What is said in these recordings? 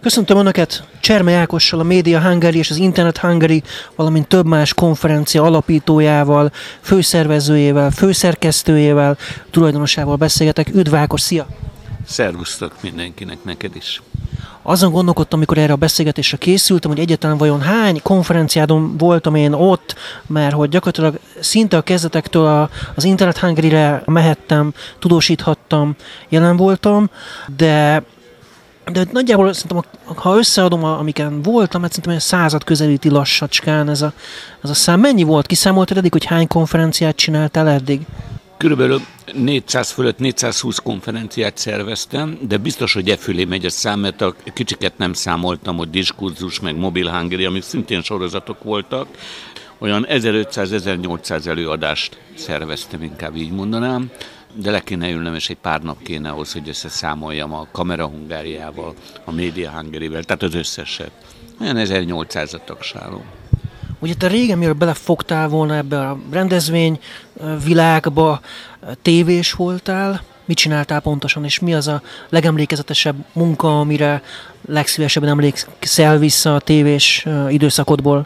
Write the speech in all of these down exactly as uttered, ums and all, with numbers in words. Köszöntöm Önöket! Csermely Ákossal, a Media Hungary és az Internet Hungary, valamint több más konferencia alapítójával, főszervezőjével, főszerkesztőjével, tulajdonosával beszélgetek. Üdv Ákos, szia! Szervusztok mindenkinek, neked is! Azon gondolkodtam, amikor erre a beszélgetésre készültem, hogy egyáltalán vajon hány konferenciádon voltam én ott, mert hogy gyakorlatilag szinte a kezdetektől a, az Internet Hungary-re mehettem, tudósíthattam, jelen voltam, de... De nagyjából szerintem, ha összeadom, amiken voltam, hát szerintem egy század közelíti lassacskán ez a, ez a szám. Mennyi volt? Kiszámoltad eddig, hogy hány konferenciát csináltál eddig? Körülbelül négyszáz fölött négyszázhúsz konferenciát szerveztem, de biztos, hogy e fölé megy a szám, mert a kicsiket nem számoltam, hogy diskurzus, meg mobil hangeri, amik szintén sorozatok voltak. Olyan ezerötszáz-ezernyolcszáz előadást szerveztem, inkább így mondanám. De le kéne ülnem, és egy pár nap kéne ahhoz, hogy összeszámoljam a Kamera Hungáriával, a Media Hungary-vel, tehát az összeset. Olyan ezernyolcszáz tagsáló. Ugye te régen, miről belefogtál volna ebbe a rendezvény világba, tévés voltál, mit csináltál pontosan, és mi az a legemlékezetesebb munka, amire legszívesebben emlékszel vissza a tévés időszakodból?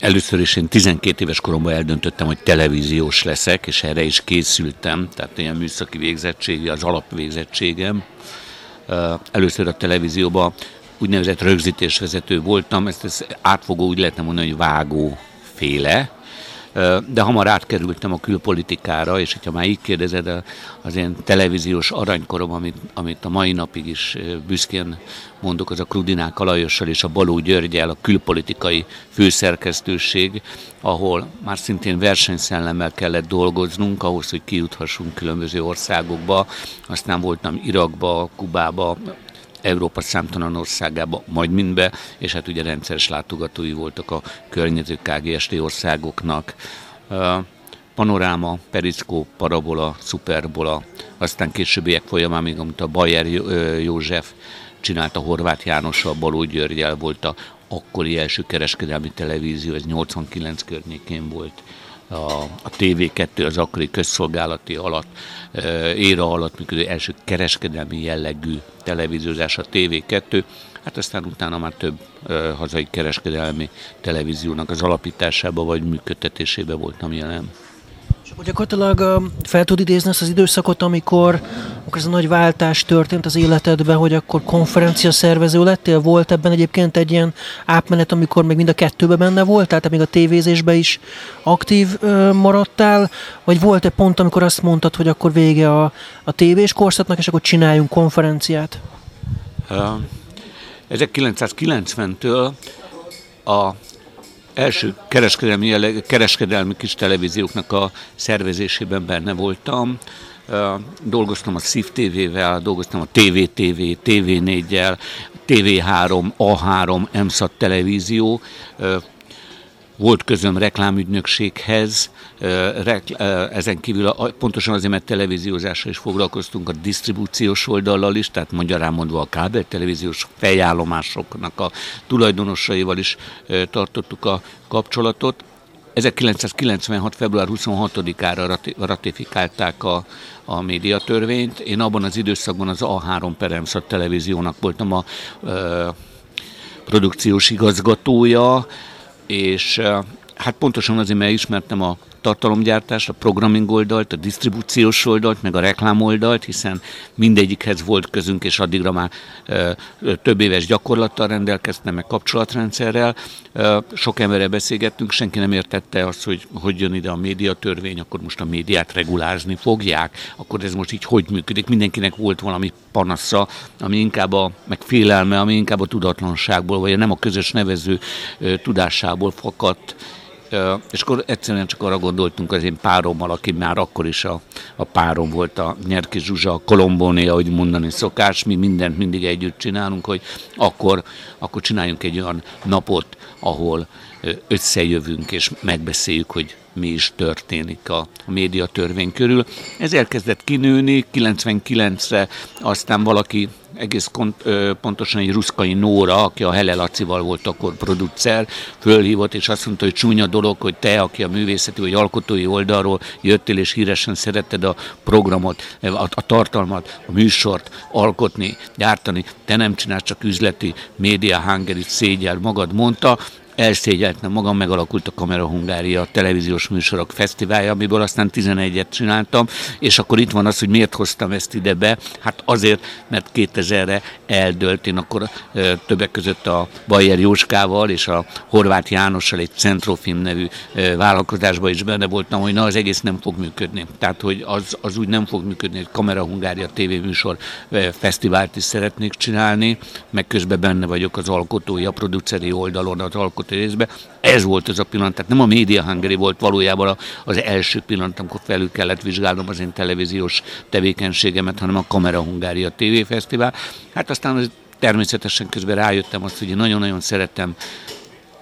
Először is én tizenkét éves koromban eldöntöttem, hogy televíziós leszek, és erre is készültem, tehát ilyen műszaki végzettsége, az alapvégzettségem. Először a televízióban úgynevezett rögzítésvezető voltam, ezt, ezt átfogó, úgy lehetne mondani, hogy vágóféle, de hamar átkerültem a külpolitikára, és ha már így kérdezed, az én televíziós aranykorom, amit, amit a mai napig is büszkén mondok, az a Krudinák Alajossal és a Baló Györgyel a külpolitikai főszerkesztőség, ahol már szintén versenyszellemmel kellett dolgoznunk ahhoz, hogy kijuthassunk különböző országokba. Aztán voltam Irakba, Kubába, Európa számtalan országába, majd mindbe, és hát ugye rendszeres látogatói voltak a környező ká gé es té országoknak. Panoráma, periszkóp, parabola, szuperbola, aztán későbbiek folyamán még, amit a Bayer József csinálta, Horváth Jánossal, Baló Györgyel volt a akkori első kereskedelmi televízió, ez nyolcvankilenc környékén volt. A té vé kettő az akkori közszolgálati alatt, éra alatt, mikor első kereskedelmi jellegű televíziózás a té vé kettő, hát aztán utána már több hazai kereskedelmi televíziónak az alapításába vagy működtetésébe voltam jelen. És akkor gyakorlatilag fel tud idézni azt az időszakot, amikor, amikor ez a nagy váltás történt az életedben, hogy akkor konferencia szervező lettél? Volt ebben egyébként egy ilyen átmenet, amikor még mind a kettőben benne voltál, tehát még a tévézésben is aktív ö, maradtál? Vagy volt egy pont, amikor azt mondtad, hogy akkor vége a, a tévés korszaknak, és akkor csináljunk konferenciát? ezerkilencszázkilencventől a... első kereskedelmi, jelleg, kereskedelmi kis televízióknak a szervezésében benne voltam. Dolgoztam a SzívTV-vel, dolgoztam a té vé té vé, té vé négyel, té vé három, á három, MSZAD televízió. Volt közöm reklámügynökséghez, ezen kívül pontosan azért, mert televíziózással is foglalkoztunk, a disztribúciós oldallal is, tehát magyarán mondva a kábeltelevíziós fejállomásoknak a tulajdonosaival is tartottuk a kapcsolatot. ezerkilencszázkilencvenhat. február huszonhatodikára ratifikálták a, a médiatörvényt. Én abban az időszakban az á három per MSZAD televíziónak voltam a, a, a produkciós igazgatója, és hát pontosan azért, mert ismertem a tartalomgyártást, a programming oldalt, a disztribúciós oldalt, meg a reklám oldalt, hiszen mindegyikhez volt közünk, és addigra már e, több éves gyakorlattal rendelkeztem, meg kapcsolatrendszerrel. E, sok emberrel beszélgettünk, senki nem értette azt, hogy hogy jön ide a médiatörvény, akkor most a médiát regulázni fogják, akkor ez most így hogy működik. Mindenkinek volt valami panasza, ami inkább a meg félelme, ami inkább a tudatlanságból, vagy nem a közös nevező e, tudásából fakadt. És akkor egyszerűen csak arra gondoltunk az én párommal, aki már akkor is a, a párom volt, a Nyerki Zsuzsa, a Kolombóné, ahogy mondani szokás, mi mindent mindig együtt csinálunk, hogy akkor, akkor csináljunk egy olyan napot, ahol összejövünk és megbeszéljük, hogy mi is történik a média törvény körül. Ez elkezdett kinőni, kilencvenkilencre aztán valaki, egész kont, ö, pontosan egy Ruszkai Nóra, aki a Hella Lacival volt akkor producer, fölhívott, és azt mondta, hogy csúnya dolog, hogy te, aki a művészeti vagy alkotói oldalról jöttél, és híresen szeretted a programot, a, a tartalmat, a műsort alkotni, gyártani, te nem csinálsz csak üzleti Media Hungary-t, szégyeld magad, mondta. Elszégyeltem magam, megalakult a Kamera Hungária, a televíziós műsorok fesztiválja, amiből aztán tizenegyet csináltam, és akkor itt van az, hogy miért hoztam ezt ide be, hát azért, mert kétezerre eldőlt, én akkor e, többek között a Bayer Józskával és a Horváth Jánossal egy Centrofilm nevű e, vállalkozásban is benne voltam, hogy na, az egész nem fog működni. Tehát, hogy az, az úgy nem fog működni, hogy Kamera Hungária tévéműsor e, fesztivált is szeretnék csinálni, meg közben benne vagyok az alkotói, a produceri oldalon, az alkotó részbe. Ez volt ez a pillanat, tehát nem a Media Hungary volt valójában az első pillanat, amikor felül kellett vizsgálnom az én televíziós tevékenységemet, hanem a Kamera Hungária té vé Fesztivál. Hát aztán természetesen közben rájöttem azt, hogy én nagyon-nagyon szeretem,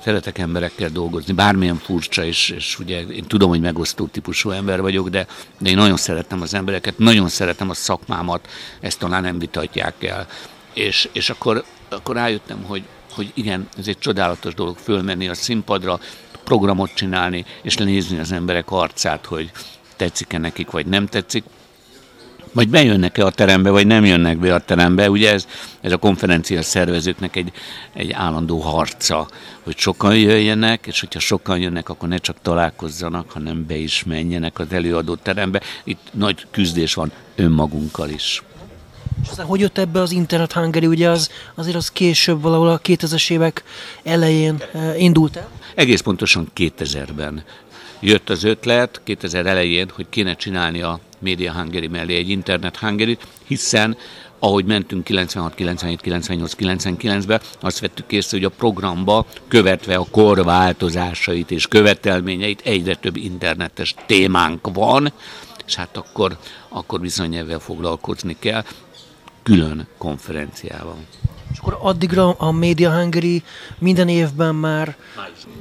szeretek emberekkel dolgozni, bármilyen furcsa, és, és ugye én tudom, hogy megosztó típusú ember vagyok, de, de én nagyon szeretem az embereket, nagyon szeretem a szakmámat, ezt talán nem vitatják el. És, és akkor, akkor rájöttem, hogy hogy igen, ez egy csodálatos dolog fölmenni a színpadra, programot csinálni, és nézni az emberek arcát, hogy tetszik-e nekik, vagy nem tetszik. Vagy bejönnek-e a terembe, vagy nem jönnek be a terembe. Ugye ez, ez a konferencia szervezőknek egy, egy állandó harca, hogy sokan jöjjenek, és hogyha sokan jönnek, akkor ne csak találkozzanak, hanem be is menjenek az előadó terembe. Itt nagy küzdés van önmagunkkal is. És aztán hogy jött ebbe az Internet Hungary, ugye az, azért az később, valahol a kétezres évek elején indult el? Egész pontosan kétezerben jött az ötlet, kétezer elején, hogy kéne csinálni a Media Hungary mellé egy Internet Hungary-t, hiszen ahogy mentünk kilencvenhat, kilencvenhét, kilencvennyolc, kilencvenkilencbe, azt vettük észre, hogy a programba követve a kor változásait és követelményeit egyre több internetes témánk van, és hát akkor, akkor bizony ezzel foglalkozni kell. Külön konferenciában. És akkor addigra a Media Hungary minden évben már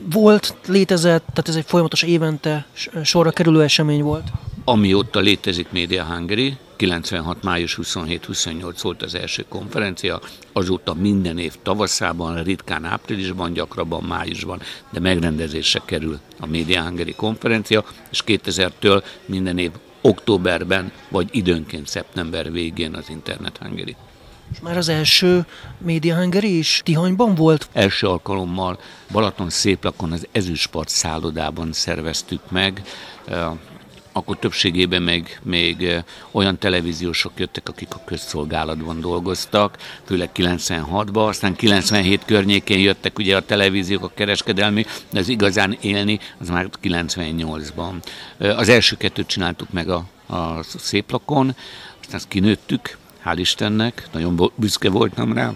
volt, létezett, tehát ez egy folyamatos évente sorra kerülő esemény volt? Amióta létezik Media Hungary, kilencvenhat május huszonhét huszonnyolc volt az első konferencia, azóta minden év tavaszában, ritkán áprilisban, gyakrabban májusban, de megrendezésre kerül a Media Hungary konferencia, és kétezertől minden év októberben, vagy időnként szeptember végén az Internet Hungary. És már az első Media Hungary is Tihanyban volt? Első alkalommal Balatonszéplakon, az Ezüstpart szállodában szerveztük meg. Akkor többségében még, még olyan televíziósok jöttek, akik a közszolgálatban dolgoztak, főleg kilencvenhatban, aztán kilencvenhét környékén jöttek ugye a televíziók, a kereskedelmi, de az igazán élni, az már kilencvennyolcban. Az első kettőt csináltuk meg a, a Széplakon, aztán azt kinőttük, hál' Istennek, nagyon büszke voltam rá.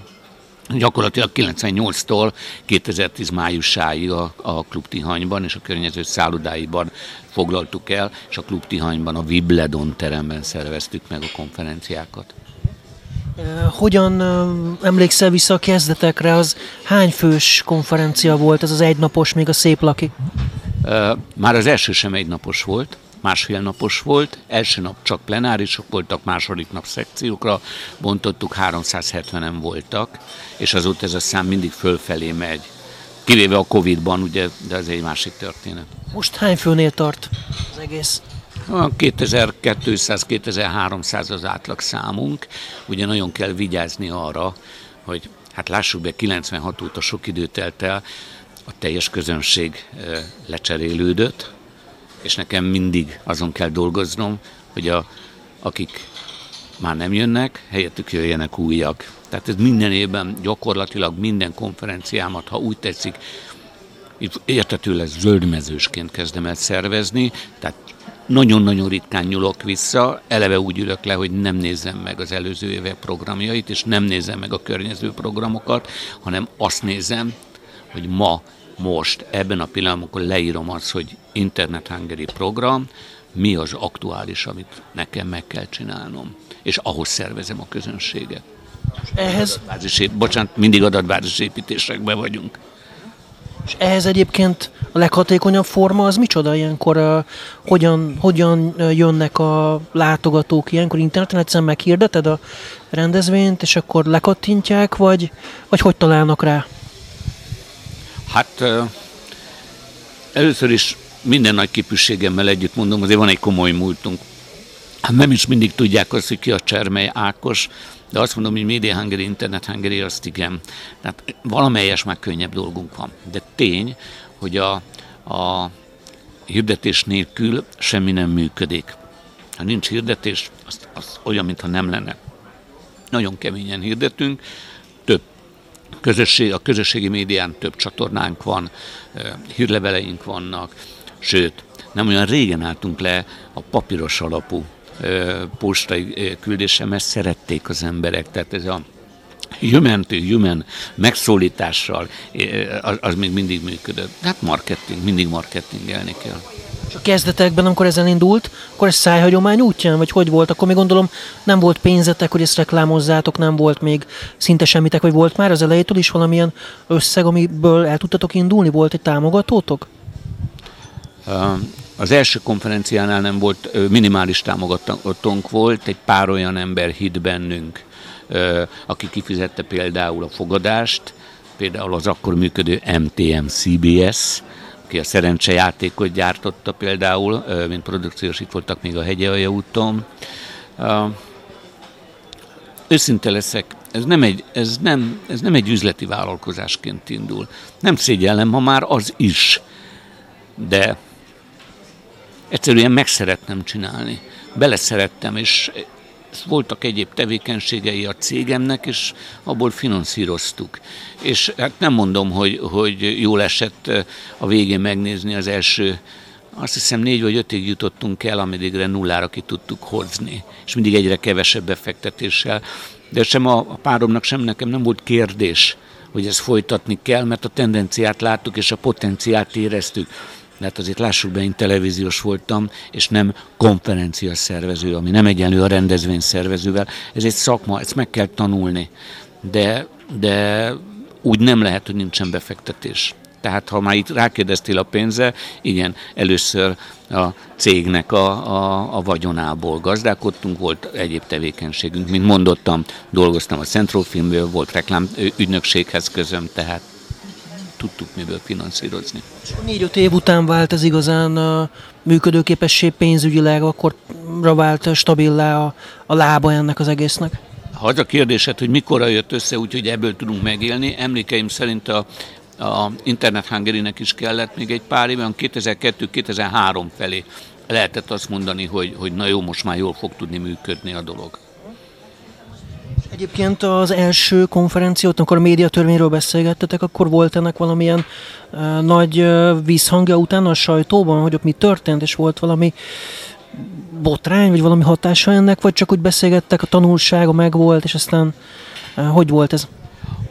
Gyakorlatilag kilencvennyolctól kétezer-tíz májusáig a, a Klub Tihanyban és a környező szállodáiban foglaltuk el, és a Klub Tihanyban, a Wimbledon teremben szerveztük meg a konferenciákat. Hogyan emlékszel vissza a kezdetekre? Az hány fős konferencia volt ez az egynapos, még a Széplaki? Már az első sem egynapos volt. Másfél napos volt, első nap csak plenárisok voltak, második nap szekciókra bontottuk, háromszázhetvenen voltak, és azóta ez a szám mindig fölfelé megy. Kivéve a Covid-ban, ugye, de az egy másik történet. Most hány főnél tart az egész? kétezer-kétszáz, kétezer-háromszáz az átlag számunk, ugye nagyon kell vigyázni arra, hogy hát lássuk be, kilencvenhat óta sok idő telt el, a teljes közönség lecserélődött, és nekem mindig azon kell dolgoznom, hogy a, akik már nem jönnek, helyettük jöjjenek újak. Tehát ez minden évben gyakorlatilag minden konferenciámat, ha úgy tetszik, értetőleg zöldmezősként kezdem el szervezni, tehát nagyon-nagyon ritkán nyúlok vissza, eleve úgy ülök le, hogy nem nézem meg az előző évek programjait, és nem nézem meg a környező programokat, hanem azt nézem, hogy ma most, ebben a pillanatban leírom azt, hogy Internet Hungary program, mi az aktuális, amit nekem meg kell csinálnom. És ahhoz szervezem a közönséget. Ehhez... Bocsánat, mindig adatbázis építésekben vagyunk. És ehhez egyébként a leghatékonyabb forma az micsoda ilyenkor? Uh, hogyan, hogyan jönnek a látogatók ilyenkor? Interneten egyszerűen meghirdeted a rendezvényt, és akkor lekattintják, vagy, vagy hogy találnak rá? Hát uh, először is minden nagy képűségemmel együtt mondom, azért van egy komoly múltunk. Hát nem is mindig tudják azt, hogy ki a Csermely Ákos, de azt mondom, hogy Media Hungary, Internet Hungary, azt igen. Tehát valamelyes már könnyebb dolgunk van. De tény, hogy a, a hirdetés nélkül semmi nem működik. Ha nincs hirdetés, az, az olyan, mintha nem lenne. Nagyon keményen hirdetünk. Több közösség, a közösségi médián több csatornánk van, hírleveleink vannak, sőt, nem olyan régen álltunk le a papíros alapú postai küldésem, ezt szerették az emberek, tehát ez a human to human megszólítással az, az még mindig működött. Hát marketing, mindig marketingelni kell. És a kezdetekben, amikor ezen indult, akkor ez szájhagyomány útján, vagy hogy volt? Akkor még gondolom nem volt pénzetek, hogy ezt reklámozzátok, nem volt még szinte semmitek, vagy volt már az elejétől is valamilyen összeg, amiből el tudtatok indulni? Volt egy támogatótok? Um, Az első konferenciánál nem volt, minimális támogatónk volt, egy pár olyan ember hitt bennünk, aki kifizette például a fogadást, például az akkor működő em té em cé bé es, aki a szerencsejátékot gyártotta például, mint produkciós, itt voltak még a Hegyalja úton. Őszinte leszek, ez nem, egy, ez, nem, ez nem egy üzleti vállalkozásként indul. Nem szégyellem, ha már az is, de... Egyszerűen meg szerettem csinálni. Beleszerettem, és voltak egyéb tevékenységei a cégemnek, és abból finanszíroztuk. És hát nem mondom, hogy, hogy jól esett a végén megnézni az első, azt hiszem négy vagy ötig jutottunk el, ameddigre nullára ki tudtuk hozni. És mindig egyre kevesebb befektetéssel. De sem a páromnak, sem nekem nem volt kérdés, hogy ezt folytatni kell, mert a tendenciát láttuk, és a potenciált éreztük. De hát azért lássuk be, én televíziós voltam, és nem konferencia szervező, ami nem egyenlő a rendezvény szervezővel. Ez egy szakma, ezt meg kell tanulni. De, de úgy nem lehet, hogy nincsen befektetés. Tehát ha már itt rákérdeztél a pénzzel, igen, először a cégnek a, a, a vagyonából gazdálkodtunk, volt egyéb tevékenységünk. Mint mondottam, dolgoztam a Centrofilmből, volt reklámügynökséghez közöm, tehát tudtuk miből finanszírozni. négy-öt év után vált ez igazán a működőképesség pénzügyileg, akkorra vált stabilá a, a lába ennek az egésznek? Ha az a kérdésed, hogy mikorra jött össze, úgyhogy ebből tudunk megélni, emlékeim szerint a, a Internet Hungary-nek is kellett még egy pár év, kétezer-kettő kétezer-három felé lehetett azt mondani, hogy, hogy na jó, most már jól fog tudni működni a dolog. Egyébként az első konferenciót, amikor a médiatörvényről beszélgettetek, akkor volt ennek valamilyen uh, nagy uh, vízhangja utána a sajtóban, hogy ott mi történt, és volt valami botrány, vagy valami hatása ennek, vagy csak úgy beszélgettek, a tanulsága megvolt, és aztán uh, hogy volt ez?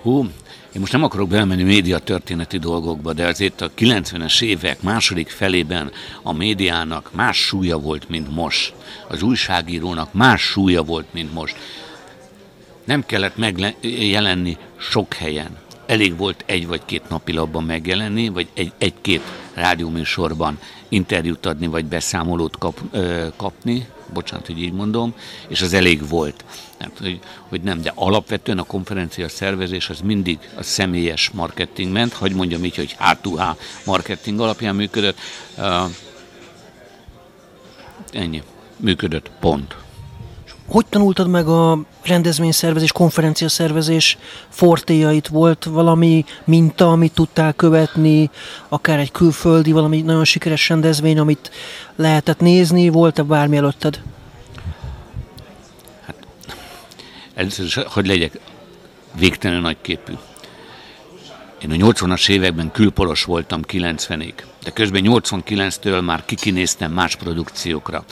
Hú, én most nem akarok belemenni médiatörténeti dolgokba, de azért a kilencvenes évek második felében a médiának más súlya volt, mint most. Az újságírónak más súlya volt, mint most. Nem kellett megjelenni sok helyen. Elég volt egy vagy két napilapban megjelenni, vagy egy, egy-két rádióműsorban interjút adni, vagy beszámolót kap, ö, kapni, bocsánat, hogy így mondom, és az elég volt. Hát, hogy, hogy nem, de alapvetően a konferencia szervezés az mindig a személyes marketing ment, hogy mondjam így, hogy há kettő há marketing alapján működött. Uh, ennyi, működött, pont. Hogy tanultad meg a rendezvényszervezés, konferenciaszervezés fortéjait? Volt valami minta, amit tudtál követni, akár egy külföldi, valami nagyon sikeres rendezvény, amit lehetett nézni? Volt-e bármi előtted? Hát, először is, hogy legyek végtelenül nagyképű. Én a nyolcvanas években külpolos voltam kilencvenig, de közben nyolcvankilenctől már kikinéztem más produkciókra,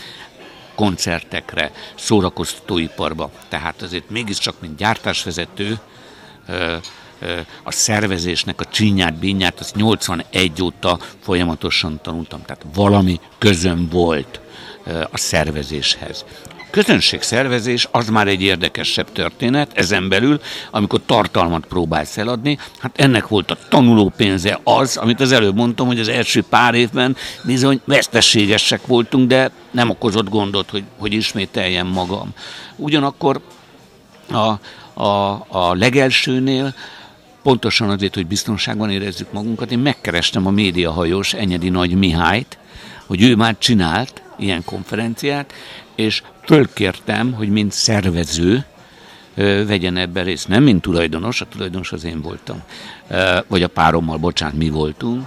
koncertekre, szórakoztatóiparba. Tehát azért mégiscsak, mint gyártásvezető, a szervezésnek a csínyát, bínyát, azt nyolcvanegy óta folyamatosan tanultam, tehát valami közöm volt a szervezéshez. Közönségszervezés az már egy érdekesebb történet, ezen belül, amikor tartalmat próbálsz eladni, hát ennek volt a tanulópénze az, amit az előbb mondtam, hogy az első pár évben bizony veszteségesek voltunk, de nem okozott gondot, hogy, hogy ismételjem magam. Ugyanakkor a, a, a legelsőnél pontosan azért, hogy biztonságban érezzük magunkat, én megkerestem a médiahajós Enyedi Nagy Mihályt, hogy ő már csinált ilyen konferenciát, és fölkértem, hogy mint szervező vegyen ebben részt. Nem, mint tulajdonos, a tulajdonos az én voltam. Vagy a párommal, bocsánat, mi voltunk.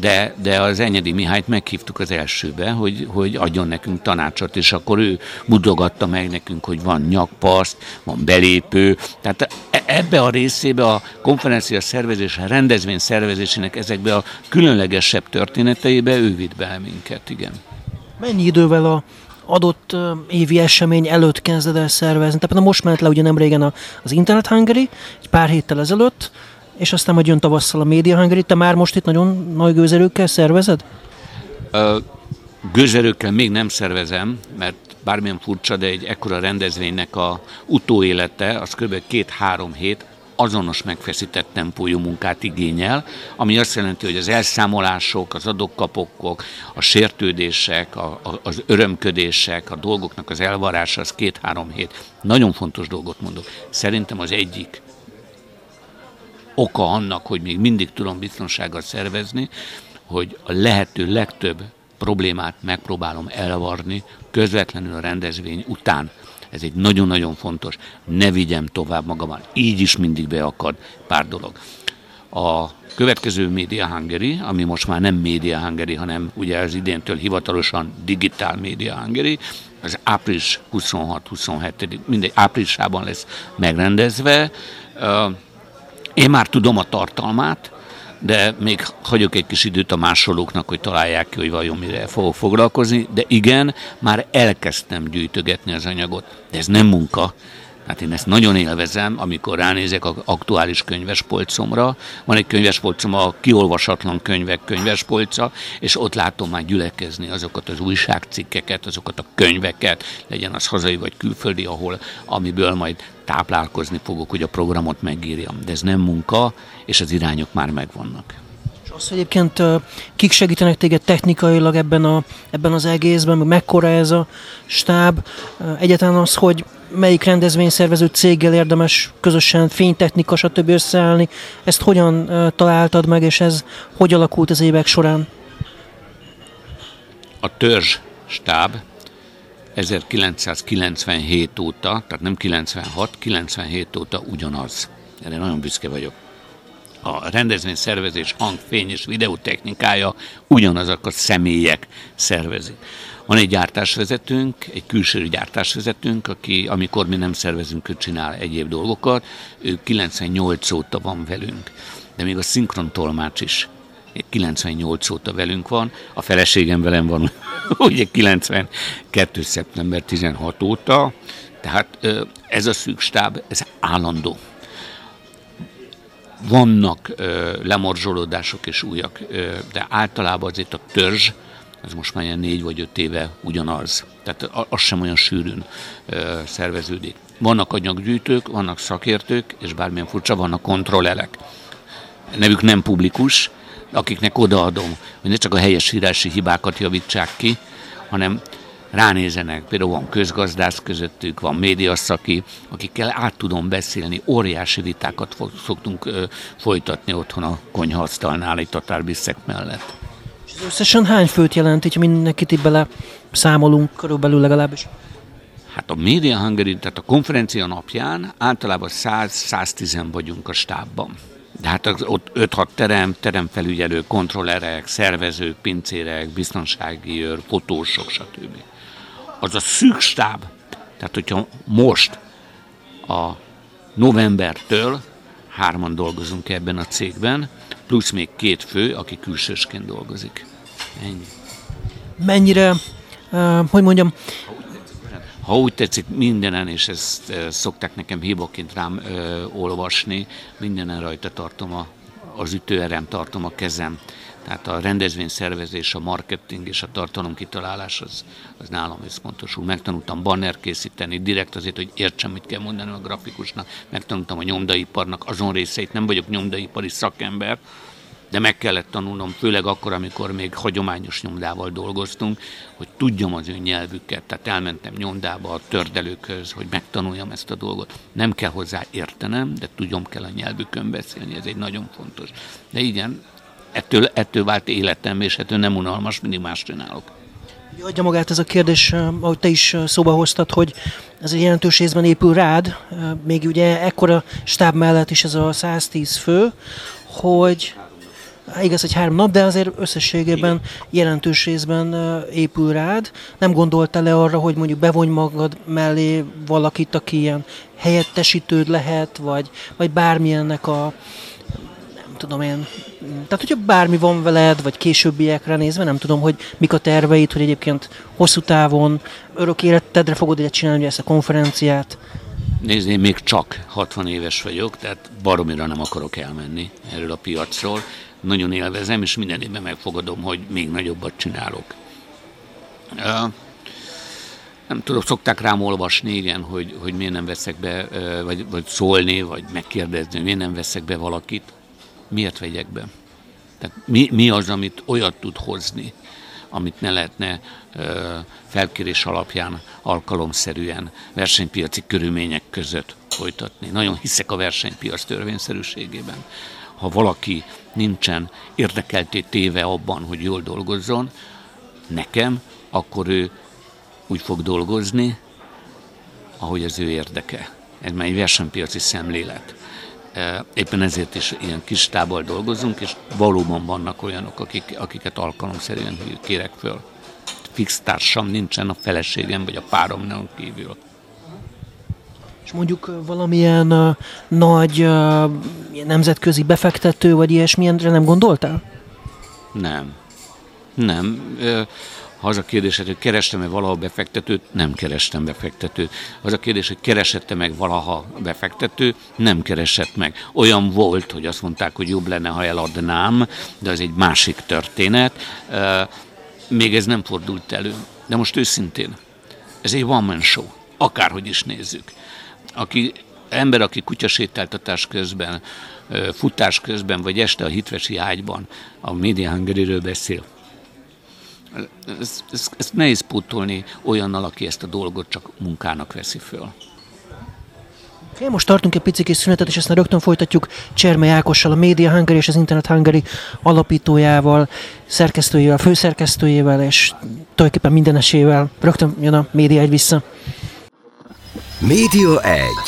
De, de az Enyedi Mihályt meghívtuk az elsőbe, hogy, hogy adjon nekünk tanácsot, és akkor ő mutogatta meg nekünk, hogy van nyakpaszt, van belépő. Tehát ebbe a részébe a konferencia szervezés, a rendezvény szervezésének ezekbe a különlegesebb történeteibe ő vitt be minket, igen. Mennyi idővel a adott évi esemény előtt kezded el szervezni? Tehát most ment le ugye nem régen az Internet Hungary, egy pár héttel ezelőtt, és aztán majd jön tavasszal a Media Hungary. Te már most itt nagyon nagy gőzerőkkel szervezed? Gőzerőkkel még nem szervezem, mert bármilyen furcsa, de egy ekkora rendezvénynek a utóélete, az kb. két-három hét azonos megfeszített tempójú munkát igényel, ami azt jelenti, hogy az elszámolások, az adok-kapokok, a sértődések, a, a, az örömködések, a dolgoknak az elvarása, az két-három hét. Nagyon fontos dolgot mondok. Szerintem az egyik oka annak, hogy még mindig tudom biztonsággal szervezni, hogy a lehető legtöbb problémát megpróbálom elvarni közvetlenül a rendezvény után. Ez egy nagyon-nagyon fontos, ne vigyem tovább magammal, így is mindig beakad pár dolog. A következő Media Hungary, ami most már nem Media Hungary, hanem ugye az idéntől hivatalosan Digital Media Hungary, az április huszonhat-huszonhetedikén, mindegy, áprilisában lesz megrendezve. Én már tudom a tartalmát, de még hagyok egy kis időt a másolóknak, hogy találják ki, hogy vajon mire fogok foglalkozni, de igen, már elkezdtem gyűjtögetni az anyagot, de ez nem munka. Hát én ezt nagyon élvezem, amikor ránézek az aktuális könyvespolcomra. Van egy könyvespolcom, a kiolvasatlan könyvek könyvespolca, és ott látom már gyülekezni azokat az újságcikkeket, azokat a könyveket, legyen az hazai vagy külföldi, ahol, amiből majd táplálkozni fogok, hogy a programot megírjam. De ez nem munka, és az irányok már megvannak. És az, hogy egyébként kik segítenek téged technikailag ebben, a, ebben az egészben, mekkora ez a stáb, egyáltalán az, hogy melyik rendezvényszervező céggel érdemes közösen fénytechnika, stb. Összeállni. Ezt hogyan találtad meg, és ez hogy alakult az évek során? A törzs stáb ezerkilencszázkilencvenhét óta, tehát nem kilencvenhat, kilencvenhét óta ugyanaz. Erre nagyon büszke vagyok. A rendezvényszervezés, hang, fény és videótechnikája ugyanazok a személyek szervezik. Van egy gyártásvezetőnk, egy külső gyártásvezetőnk, aki amikor mi nem szervezünk, ő csinál egyéb dolgokat, ő kilencvennyolc óta van velünk, de még a szinkrontolmács is kilencvennyolc óta velünk van, a feleségem velem van ugye kilencvenkettő szeptember tizenhat óta, tehát ez a szűk stáb, ez állandó. Vannak lemorzsolódások és újak, de általában azért a törzs, ez most már ilyen négy vagy öt éve ugyanaz. Tehát az sem olyan sűrűn ö, szerveződik. Vannak anyaggyűjtők, vannak szakértők, és bármilyen furcsa, vannak kontrollelek. Nevük nem publikus, akiknek odaadom, hogy ne csak a helyesírási hibákat javítsák ki, hanem ránézenek. Például van közgazdász közöttük, van médiaszaki, akikkel át tudom beszélni, óriási vitákat szoktunk ö, folytatni otthon a konyhaasztalnál, egy tatárbiszek mellett. Összesen hány főt jelent, hogyha mindenkit itt bele számolunk, körülbelül legalábbis? Hát a Media Hungary, tehát a konferencia napján általában száz-száztízen vagyunk a stábban. De hát ott öt-hat terem, teremfelügyelő, kontrollerek, szervezők, pincérek, biztonsági őr, fotósok, stb. Az a szűk stáb, tehát hogyha most a novembertől hárman dolgozunk ebben a cégben, plusz még két fő, aki külsősként dolgozik. Ennyi. Mennyire, uh, hogy mondjam, ha úgy tetszik, mindenen, és ezt szokták nekem hibaként rám ö, olvasni, mindenen rajta tartom a, az ütőerem, tartom a kezem. Tehát a rendezvényszervezés, a marketing és a tartalom kitalálás az, az nálam összpontosul. Megtanultam banner készíteni, direkt azért, hogy értsem, mit kell mondani a grafikusnak. Megtanultam a nyomdaiparnak azon részeit, nem vagyok nyomdaipari szakember, de meg kellett tanulnom, főleg akkor, amikor még hagyományos nyomdával dolgoztunk, hogy tudjam az ő nyelvüket. Tehát elmentem nyomdába a tördelőkhöz, hogy megtanuljam ezt a dolgot. Nem kell hozzá értenem, de tudjam kell a nyelvükön beszélni, ez egy nagyon fontos. De igen, ettől, ettől vált életem, és ettől nem unalmas, mindig más csinálok. Adja magát ez a kérdés, ahogy te is szóba hoztad, hogy ez egy jelentős részben épül rád, még ugye ekkora stáb mellett is ez a száztíz fő, hogy... Igaz, hogy három nap, de azért összességében jelentős részben épül rád. Nem gondoltál le arra, hogy mondjuk bevonj magad mellé valakit, aki ilyen helyettesítőd lehet, vagy, vagy bármilyennek a, nem tudom én, tehát hogyha bármi van veled, vagy későbbiekre nézve, nem tudom, hogy mik a terveid, hogy egyébként hosszú távon, örök életedre fogod egyet csinálni ezt a konferenciát. Nézd, én még csak hatvan éves vagyok, tehát baromira nem akarok elmenni erről a piacról. Nagyon élvezem, és minden évben megfogadom, hogy még nagyobbat csinálok. Nem tudom, szokták rám olvasni, igen, hogy, hogy miért nem veszek be, vagy, vagy szólni, vagy megkérdezni, miért nem veszek be valakit. Miért vegyek be? Tehát mi, mi az, amit olyat tud hozni, amit ne lehetne felkérés alapján, alkalomszerűen, versenypiaci körülmények között folytatni. Nagyon hiszek a versenypiac törvényszerűségében. Ha valaki nincsen érdekelté téve abban, hogy jól dolgozzon nekem, akkor ő úgy fog dolgozni, ahogy az ő érdeke. Ez már egy versenypiaci szemlélet. Éppen ezért is ilyen kis tábor dolgozunk, és valóban vannak olyanok, akik, akiket alkalomszerűen kérek föl. Fix társam nincsen a feleségem, vagy a páromnál kívül. És mondjuk valamilyen uh, nagy uh, nemzetközi befektető, vagy ilyesmilyenre nem gondoltál? Nem. Nem. Ha az a kérdés, hogy kerestem-e valaha befektetőt, nem kerestem befektetőt. Ha az a kérdés, hogy keresette meg valaha befektető, nem keresett meg. Olyan volt, hogy azt mondták, hogy jobb lenne, ha eladnám, de az egy másik történet. Uh, még ez nem fordult elő. De most őszintén, ez egy one-man show, akárhogy is nézzük. Aki ember, aki kutyasétáltatás közben, futás közben, vagy este a hitvesi ágyban a Media Hungaryről beszél. Ezt, ezt, ezt nehéz pótolni olyannal, aki ezt a dolgot csak munkának veszi föl. Okay, most tartunk egy pici kis szünetet, és aztán rögtön folytatjuk Csermely Ákossal, a Media Hungary és az Internet Hungary alapítójával, szerkesztőjével, főszerkesztőjével, és tulajdonképpen mindenesével. Rögtön jön a Média egy vissza. Média egy.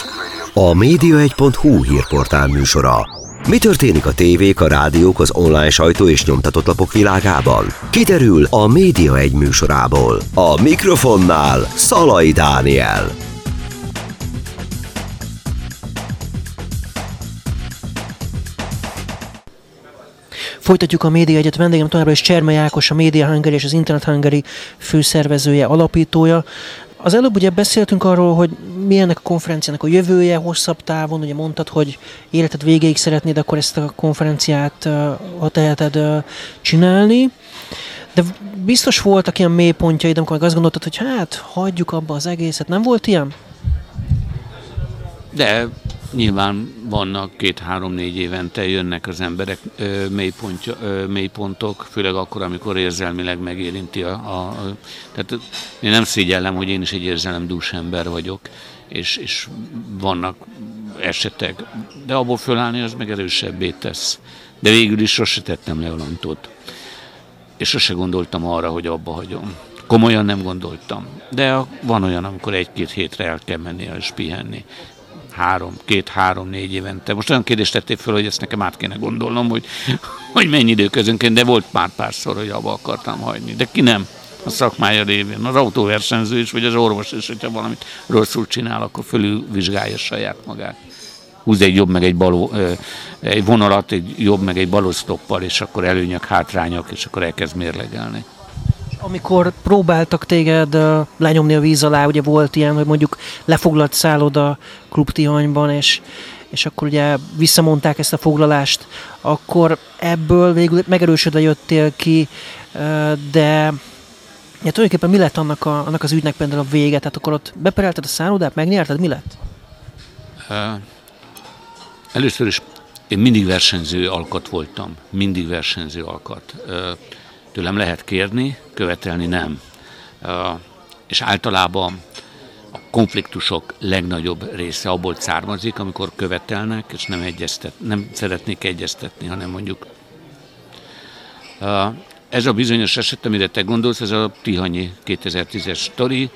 A média egy pont hú hírportál műsora. Mi történik a tévék, a rádiók, az online sajtó és nyomtatott lapok világában? Kiderül a Média egy műsorából. A mikrofonnál Szalai Dániel. Folytatjuk a Média egyet, vendégem továbbra is Csermely Ákos, a Media Hungary és az Internet Hungary főszervezője, alapítója. Az előbb ugye beszéltünk arról, hogy mi ennek a konferenciának a jövője hosszabb távon, ugye mondtad, hogy életed végéig szeretnéd akkor ezt a konferenciát, ha teheted, csinálni, de biztos voltak ilyen mélypontjaid, amikor azt gondoltad, hogy hát hagyjuk abba az egészet, nem volt ilyen? De nyilván vannak, két-három-négy évente jönnek az emberek ö, mélypontja, ö, mélypontok, főleg akkor, amikor érzelmileg megérinti a, a, a... Tehát én nem szégyellem, hogy én is egy érzelemdús ember vagyok, és, és vannak esetek, de abból fölállni az meg erősebbé tesz. De végül is sose tettem le a lantot, és sose gondoltam arra, hogy abba hagyom. Komolyan nem gondoltam, de van olyan, amikor egy-két hétre el kell menni és pihenni. Három, két, három, négy évente. Most olyan kérdést tettél föl, hogy ezt nekem át kéne gondolnom, hogy, hogy mennyi időközönként, de volt már párszor, hogy abba akartam hagyni. De ki nem? A szakmája révén. Az autóversenyző is, vagy az orvos is, hogyha valamit rosszul csinál, akkor fölülvizsgálja saját magát. Húz egy jobb, meg egy baló, egy vonalat, egy jobb, meg egy baló sztoppal, és akkor előnyök, hátrányok, és akkor elkezd mérlegelni. Amikor próbáltak téged uh, lenyomni a víz alá, ugye volt ilyen, hogy mondjuk lefoglalt szálloda Klub Tihanyban, és, és akkor ugye visszamondták ezt a foglalást, akkor ebből végül megerősödve jöttél ki, uh, de ja, tulajdonképpen mi lett annak, a, annak az ügynek például a vége? Tehát akkor ott beperelted a szállodát, megnyerted? Mi lett? Uh, először is én mindig versenyző alkat voltam. Mindig versenyző alkat. Uh, Tőlem lehet kérni, követelni nem. Uh, és általában a konfliktusok legnagyobb része abból származik, amikor követelnek, és nem, egyeztet, nem szeretnék egyeztetni, hanem mondjuk... Uh, ez a bizonyos eset, amire te gondolsz, ez a tihanyi kétezer-tízes sztori.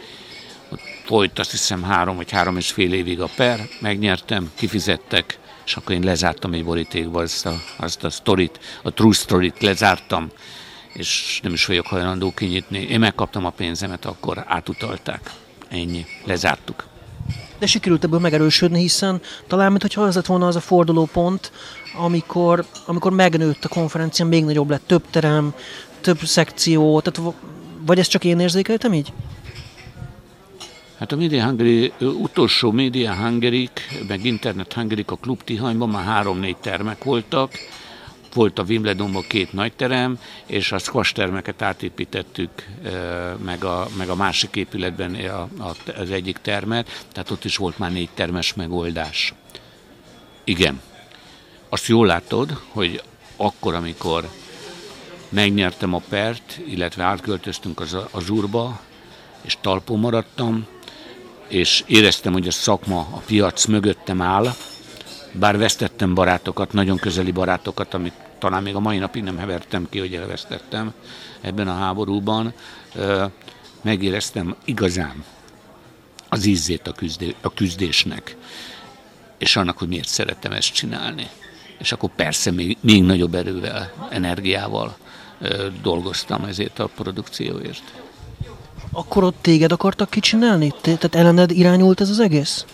Ott folyt azt hiszem három vagy három és fél évig a per, megnyertem, kifizettek, és akkor én lezártam egy borítékba azt a, azt a sztorit, a true sztorit lezártam, és nem is vagyok hajlandó kinyitni. Én megkaptam a pénzemet, akkor átutalták. Ennyi. Lezártuk. De sikerült ebből megerősödni, hiszen talán, mintha az lett volna az a fordulópont, amikor, amikor megnőtt a konferencia, még nagyobb lett, több terem, több szekció, tehát vagy ezt csak én érzékeltem így? Hát a Media Hungary, utolsó Media Hungary, meg Internet Hungary, a Klub Tihanyban már három-négy termek voltak, volt a Wimbledonban két nagy terem, és a squash termeket átépítettük, meg a, meg a másik épületben az egyik termet, tehát ott is volt már négy termes megoldás. Igen. Azt jól látod, hogy akkor, amikor megnyertem a pert, illetve átköltöztünk az, az úrba, és talpon maradtam, és éreztem, hogy a szakma, a piac mögöttem áll, bár vesztettem barátokat, nagyon közeli barátokat, amit talán még a mai napig nem hevertem ki, hogy elvesztettem ebben a háborúban, megéreztem igazán az ízét a, küzdé, a küzdésnek, és annak, hogy miért szerettem ezt csinálni. És akkor persze még, még nagyobb erővel, energiával dolgoztam ezért a produkcióért. Akkor ott téged akartak kicsinálni? Tehát ellened irányult ez az egész?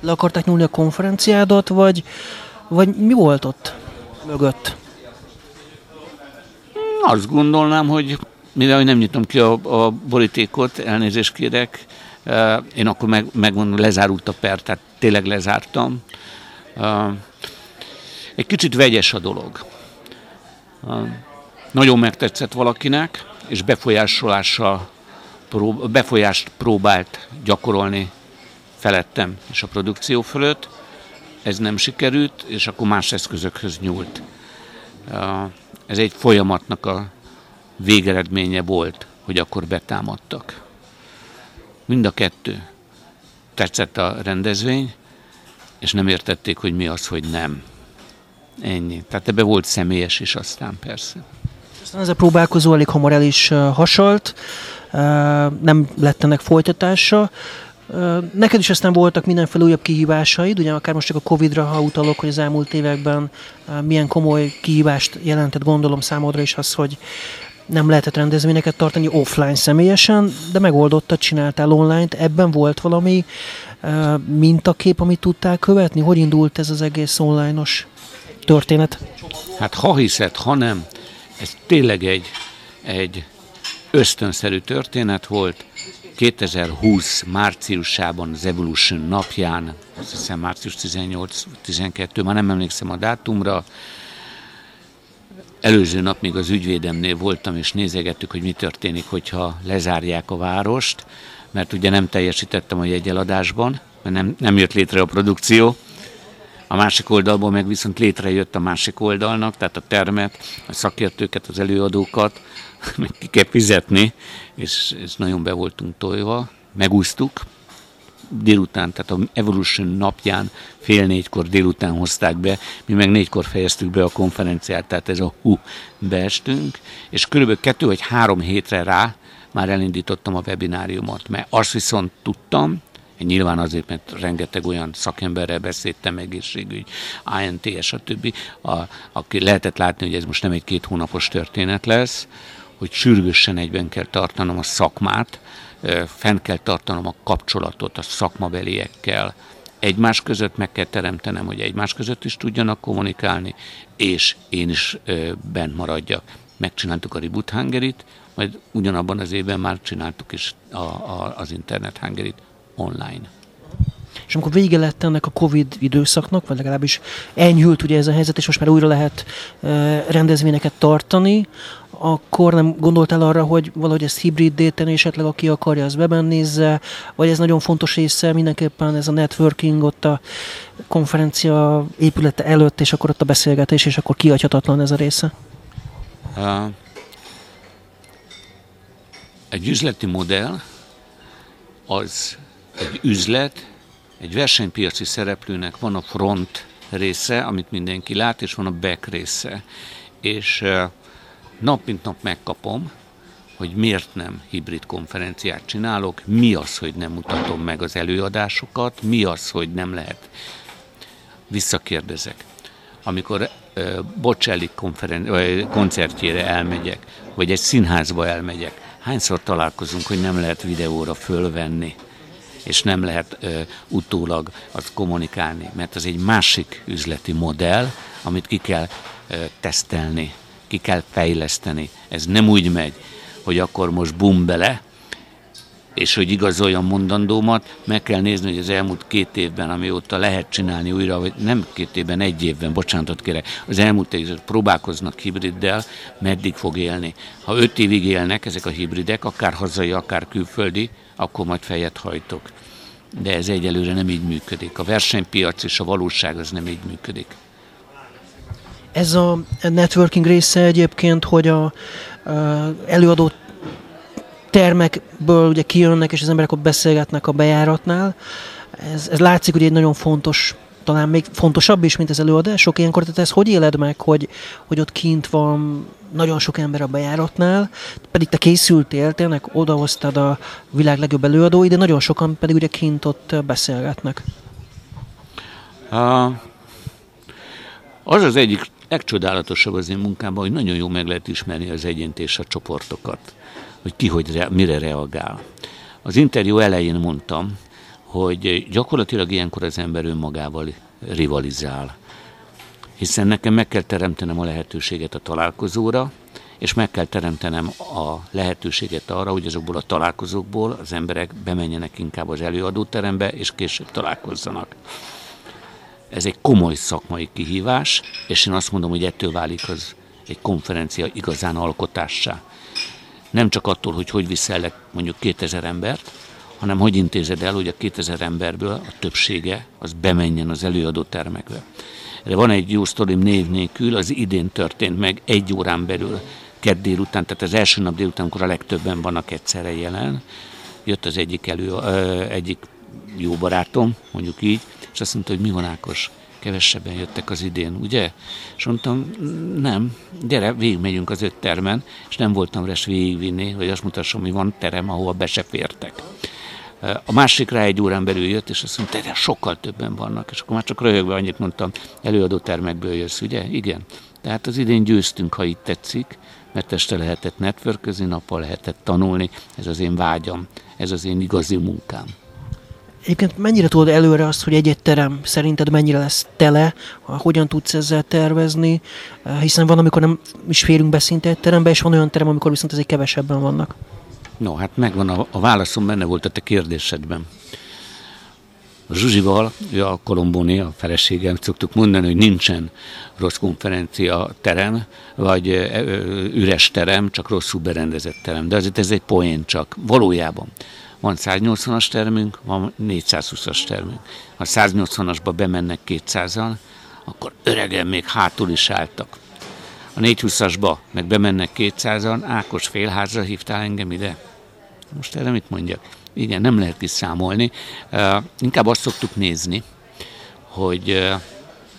Le akarták nyúlni a konferenciádat, vagy, vagy mi volt ott mögött? Azt gondolnám, hogy mivel nem nyitom ki a, a borítékot, elnézést kérek, én akkor meg, megmondom, lezárult a per, tehát tényleg lezártam. Egy kicsit vegyes a dolog. Nagyon megtetszett valakinek, és befolyásolással, befolyást próbált gyakorolni felettem és a produkció fölött. Ez nem sikerült, és akkor más eszközökhöz nyúlt. Ez egy folyamatnak a végeredménye volt, hogy akkor betámadtak. Mind a kettő. Tetszett a rendezvény, és nem értették, hogy mi az, hogy nem. Ennyi. Tehát ebbe volt személyes is aztán persze. Aztán ez a próbálkozó elég hamar el is hasalt, nem lett ennek folytatása. Neked is aztán voltak mindenféle újabb kihívásaid, ugye akár most csak a Covidra, ha utalok, hogy az elmúlt években milyen komoly kihívást jelentett, gondolom számodra is az, hogy nem lehetett rendezvényeket tartani offline személyesen, de megoldottad, csináltál online-t, ebben volt valami mintakép, amit tudtál követni? Hogy indult ez az egész online-os történet? Hát ha hiszed, ha nem, ez tényleg egy, egy ösztönszerű történet volt. kétezer-húsz márciusában az Evolution napján, azt hiszem március tizennyolc tizenkettő, már nem emlékszem a dátumra, előző nap még az ügyvédemnél voltam, és nézegettük, hogy mi történik, hogyha lezárják a várost, mert ugye nem teljesítettem a jegyeladásban, mert nem, nem jött létre a produkció. A másik oldalból meg viszont létrejött a másik oldalnak, tehát a termet, a szakértőket, az előadókat, meg ki kell fizetni, és, és nagyon be voltunk tojva, megúsztuk. Délután, tehát a Evolution napján fél négykor délután hozták be, mi meg négykor fejeztük be a konferenciát, tehát ez a hú, beestünk, és körülbelül kettő vagy három hétre rá már elindítottam a webináriumot, mert azt viszont tudtam, nyilván azért, mert rengeteg olyan szakemberrel beszéltem, egészségügy, I N T, stb., aki lehetett látni, hogy ez most nem egy két hónapos történet lesz, hogy sürgősen egyben kell tartanom a szakmát, fenn kell tartanom a kapcsolatot a szakmabeliekkel, egymás között meg kell teremtenem, hogy egymás között is tudjanak kommunikálni, és én is bent maradjak. Megcsináltuk a Reboot Hungary-t, majd ugyanabban az évben már csináltuk is a, a, az Internet Hungary-t online. És amikor vége lett ennek a Covid időszaknak, vagy legalábbis enyhült ugye ez a helyzet, és most már újra lehet e, rendezvényeket tartani, akkor nem gondoltál arra, hogy valahogy ezt hibriddé tenni, esetleg aki akarja, az weben nézze, vagy ez nagyon fontos része mindenképpen ez a networking ott a konferencia épülete előtt, és akkor ott a beszélgetés, és akkor kihagyhatatlan ez a része? Uh, egy üzleti modell az egy üzlet, egy versenypiaci szereplőnek van a front része, amit mindenki lát, és van a back része. És uh, nap mint nap megkapom, hogy miért nem hibrid konferenciát csinálok, mi az, hogy nem mutatom meg az előadásokat, mi az, hogy nem lehet. Visszakérdezek. Amikor uh, Bocelli konferen- koncertjére elmegyek, vagy egy színházba elmegyek, hányszor találkozunk, hogy nem lehet videóra fölvenni, és nem lehet ö, utólag azt kommunikálni, mert az egy másik üzleti modell, amit ki kell ö, tesztelni, ki kell fejleszteni. Ez nem úgy megy, hogy akkor most bum bele, és hogy igazoljam mondandómat, meg kell nézni, hogy az elmúlt két évben, amióta lehet csinálni újra, vagy nem két évben, egy évben, bocsánatot kérek, az elmúlt évben próbálkoznak hibriddel, meddig fog élni. Ha öt évig élnek ezek a hibridek, akár hazai, akár külföldi, akkor majd fejet hajtok. De ez egyelőre nem így működik. A versenypiac és a valóság az nem így működik. Ez a networking része egyébként, hogy a, a előadó termekből ugye kijönnek, és az emberek ott beszélgetnek a bejáratnál. Ez, ez látszik, hogy egy nagyon fontos, talán még fontosabb is, mint az előadások. Ilyenkor, tehát ez hogy éled meg, hogy, hogy ott kint van nagyon sok ember a bejáratnál, pedig te készültél, tényleg odahoztad a világ legjobb előadói, de nagyon sokan pedig ugye kint ott beszélgetnek. Az az egyik legcsodálatosabb az én munkámban, hogy nagyon jó meg lehet ismerni az egyént és a csoportokat, hogy ki, hogy re, mire reagál. Az interjú elején mondtam, hogy gyakorlatilag ilyenkor az ember önmagával rivalizál. Hiszen nekem meg kell teremtenem a lehetőséget a találkozóra, és meg kell teremtenem a lehetőséget arra, hogy azokból a találkozókból az emberek bemenjenek inkább az előadóterembe, és később találkozzanak. Ez egy komoly szakmai kihívás, és én azt mondom, hogy ettől válik az egy konferencia igazán alkotássá. Nem csak attól, hogy hogy viszel le mondjuk kétezer embert, hanem hogy intézed el, hogy a kétezer emberből a többsége az bemenjen az előadótermekbe. De van egy jó sztorim név nélkül, az idén történt meg egy órán belül, kedd délután, tehát az első nap délután, amikor a legtöbben vannak egyszerre jelen, jött az egyik, elő, ö, egyik jó barátom, mondjuk így, és azt mondta, hogy mi van Ákos, kevesebben jöttek az idén, ugye? És mondtam, nem, gyere, végigmegyünk az öt termen, és nem voltam rá végigvinni, hogy azt mutassam, hogy van terem, ahova be se fértek. A másik rá egy órán belül jött, és azt mondta, de sokkal többen vannak. És akkor már csak röhögve annyit mondtam, előadó termekből jössz, ugye? Igen. Tehát az idén győztünk, ha így tetszik, mert este lehetett networközni, nappal lehetett tanulni. Ez az én vágyam, ez az én igazi munkám. Egyébként mennyire tudod előre azt, hogy egy-egy terem szerinted mennyire lesz tele, hogyan tudsz ezzel tervezni, hiszen van, amikor nem is férünk be szinte egy terembe, és van olyan terem, amikor viszont ezért kevesebben vannak. No, hát megvan, a, a válaszom benne volt a te kérdésedben. A Zsuzsival, ő a Kolombóni, a feleségem, szoktuk mondani, hogy nincsen rossz konferencia terem, vagy üres terem, csak rosszul berendezett terem. De azért ez egy poén csak. Valójában van száznyolcvanas termünk, van négyszázhúszas termünk. Ha száznyolcvanasba bemennek kétszázan, akkor öregen még hátul is álltak. A négyszázhúszasba meg bemennek kétszázan, Ákos, félházra hívtál engem ide? Most erre mit mondjak? Igen, nem lehet kiszámolni. Uh, inkább azt szoktuk nézni, hogy uh,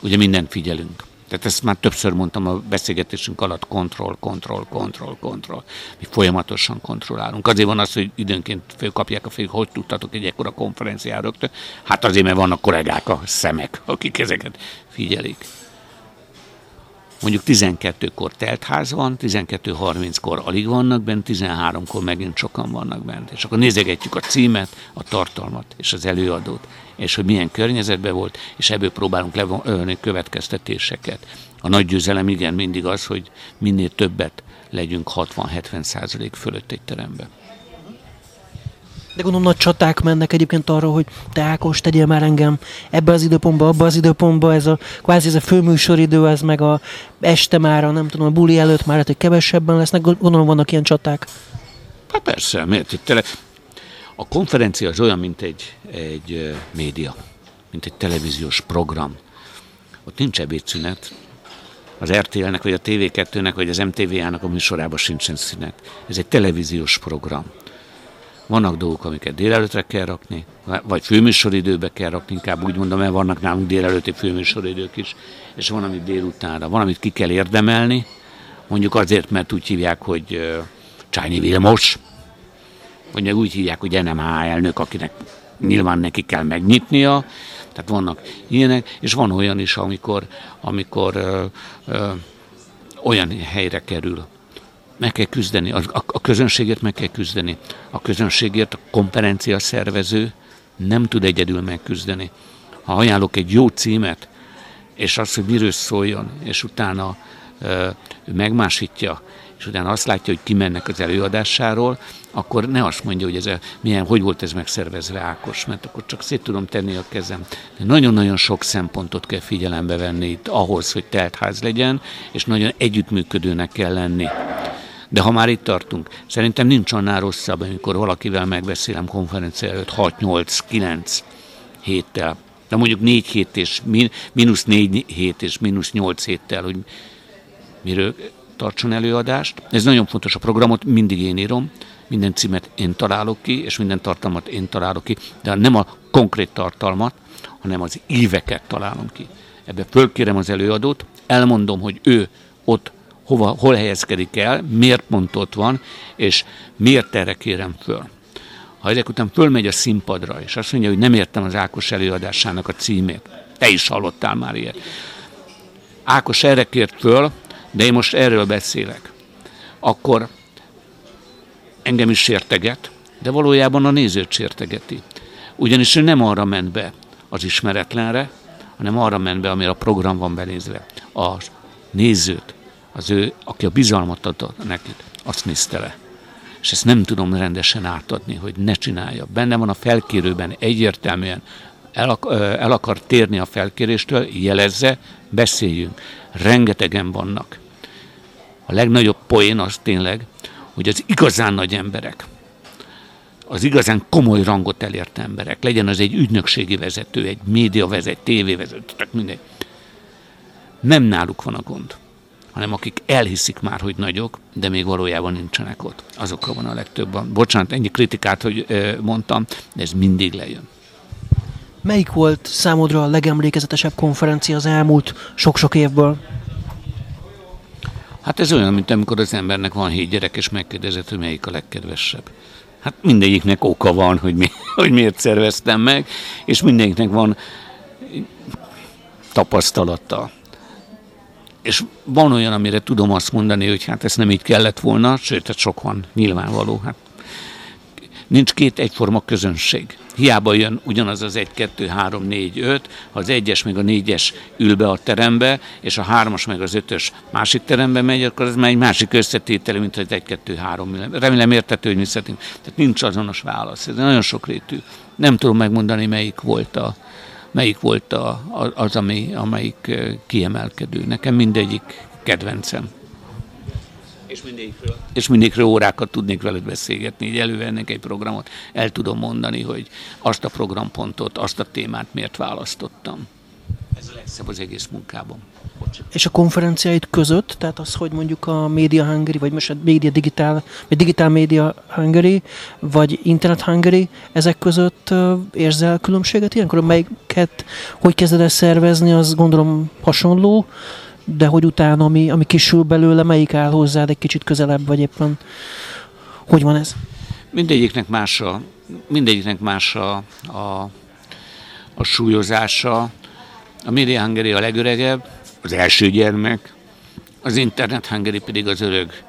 ugye mindent figyelünk. Tehát ezt már többször mondtam a beszélgetésünk alatt, kontroll, kontroll, kontroll, kontroll. Mi folyamatosan kontrollálunk. Azért van az, hogy időnként fölkapják a fejük, hogy tudtatok egy ekkora konferenciára rögtön. Hát azért, mert vannak kollégák, a szemek, akik ezeket figyelik. Mondjuk tizenkettőkor teltház van, tizenkettő harminckor alig vannak bent, tizenháromkor megint sokan vannak bent. És akkor nézegetjük a címet, a tartalmat és az előadót, és hogy milyen környezetben volt, és ebből próbálunk levonni következtetéseket. A nagy győzelem igen mindig az, hogy minél többet legyünk hatvan-hetven százalék fölött egy teremben. De gondolom nagy csaták mennek egyébként arra, hogy te Ákos, tegyél már engem ebbe az időpontba, abba az időpontba, ez a kvázi ez a főműsoridő, ez meg a este már, a, nem tudom, a buli előtt már, hogy kevesebben lesznek, gondolom vannak ilyen csaták. Hát persze, miért itt tele... A konferencia az olyan, mint egy, egy média, mint egy televíziós program. Ott nincs ebédszünet. Az er té el-nek, vagy a té vé kettőnek, vagy az em té vé á-nak a műsorában sincsen szünet. Ez egy televíziós program. Vannak dolgok, amiket délelőtre kell rakni, vagy főműsoridőbe kell rakni, inkább úgy mondom, mert vannak nálunk délelőtti főműsoridők is, és van, amit délutánra. Van, amit ki kell érdemelni, mondjuk azért, mert úgy hívják, hogy Csányi Vilmos, vagy meg úgy hívják, hogy en em há á elnök, akinek nyilván neki kell megnyitnia, tehát vannak ilyenek, és van olyan is, amikor, amikor ö, ö, olyan helyre kerül. Meg kell küzdeni, a, a, a közönségért meg kell küzdeni. A közönségért a konferencia szervező nem tud egyedül megküzdeni. Ha ajánlok egy jó címet, és azt, hogy miről szóljon, és utána ö, megmásítja, és utána azt látja, hogy kimennek az előadásáról, akkor ne azt mondja, hogy ez a, milyen, hogy volt ez megszervezve Ákos, mert akkor csak szét tudom tenni a kezem. De nagyon-nagyon sok szempontot kell figyelembe venni itt ahhoz, hogy teltház legyen, és nagyon együttműködőnek kell lenni. De ha már itt tartunk, szerintem nincs annál rosszabb, amikor valakivel megbeszélem konferencia előtt hat, nyolc, kilenc héttel, de mondjuk négy hét és mínusz négy hét és mínusz nyolc héttel, hogy miről tartson előadást. Ez nagyon fontos, a programot mindig én írom, minden címet én találok ki, és minden tartalmat én találok ki, de nem a konkrét tartalmat, hanem az íveket találom ki. Ebbe fölkérem az előadót, elmondom, hogy ő ott hova, hol helyezkedik el, miért pont ott van, és miért erre kérem föl. Ha ezek után fölmegy a színpadra, és azt mondja, hogy nem értem az Ákos előadásának a címét, te is hallottál már ilyet. Ákos erre kért föl, de én most erről beszélek. Akkor engem is sérteget, de valójában a nézőt sértegeti. Ugyanis ő nem arra ment be az ismeretlenre, hanem arra ment be, amire a program van benézve. A nézőt, az ő, aki a bizalmat adott neki, azt nézte le. És ezt nem tudom rendesen átadni, hogy ne csinálja. Benne van a felkérőben egyértelműen, el, el akar térni a felkéréstől, jelezze, beszéljünk. Rengetegen vannak. A legnagyobb poén az tényleg, hogy az igazán nagy emberek, az igazán komoly rangot elért emberek, legyen az egy ügynökségi vezető, egy médiavezető, tévévezető, tök mindegy. Nem náluk van a gond, hanem akik elhiszik már, hogy nagyok, de még valójában nincsenek ott. Azokra van a legtöbb. Bocsánat, ennyi kritikát, hogy mondtam, de ez mindig lejön. Melyik volt számodra a legemlékezetesebb konferencia az elmúlt sok-sok évből? Hát ez olyan, mint amikor az embernek van hét gyerek, és megkérdezett, hogy melyik a legkedvesebb. Hát mindegyiknek oka van, hogy, mi, hogy miért szerveztem meg, és mindegyiknek van tapasztalata. És van olyan, amire tudom azt mondani, hogy hát ez nem így kellett volna, sőt, hát sok van, nyilvánvaló. Hát nincs két egyforma közönség. Hiába jön ugyanaz az egy, kettő, három, négy, öt, ha az egyes meg a négyes ül be a terembe, és a hármas meg az ötös másik terembe megy, akkor ez már egy másik összetétele, mint az egy, kettő, három. Remélem értető, hogy mi szeretnénk. Tehát nincs azonos válasz. Ez nagyon sokrétű. Nem tudom megmondani, melyik volt, a, melyik volt a, az, ami, amelyik kiemelkedő. Nekem mindegyik kedvencem. És mindegyikről. És mindegyikről órákat tudnék veled beszélgetni, így elővennék egy programot, el tudom mondani, hogy azt a programpontot, azt a témát miért választottam. Ez a legszebb az egész munkában. Bocs. És a konferenciáid között, tehát az, hogy mondjuk a Media Hungary, vagy most a Media Digital, vagy Digital Media Hungary, vagy Internet Hungary, ezek között érzel különbséget ilyenkor? Melyiket, hogy kezded el szervezni, az gondolom hasonló, de hogy utána, ami, ami kisül belőle, melyik áll hozzád egy kicsit közelebb, vagy éppen hogy van ez? Mindegyiknek más a, mindegyiknek más a, a, a súlyozása. A Media Hungary a legöregebb, az első gyermek, az Internet Hungary pedig az örök,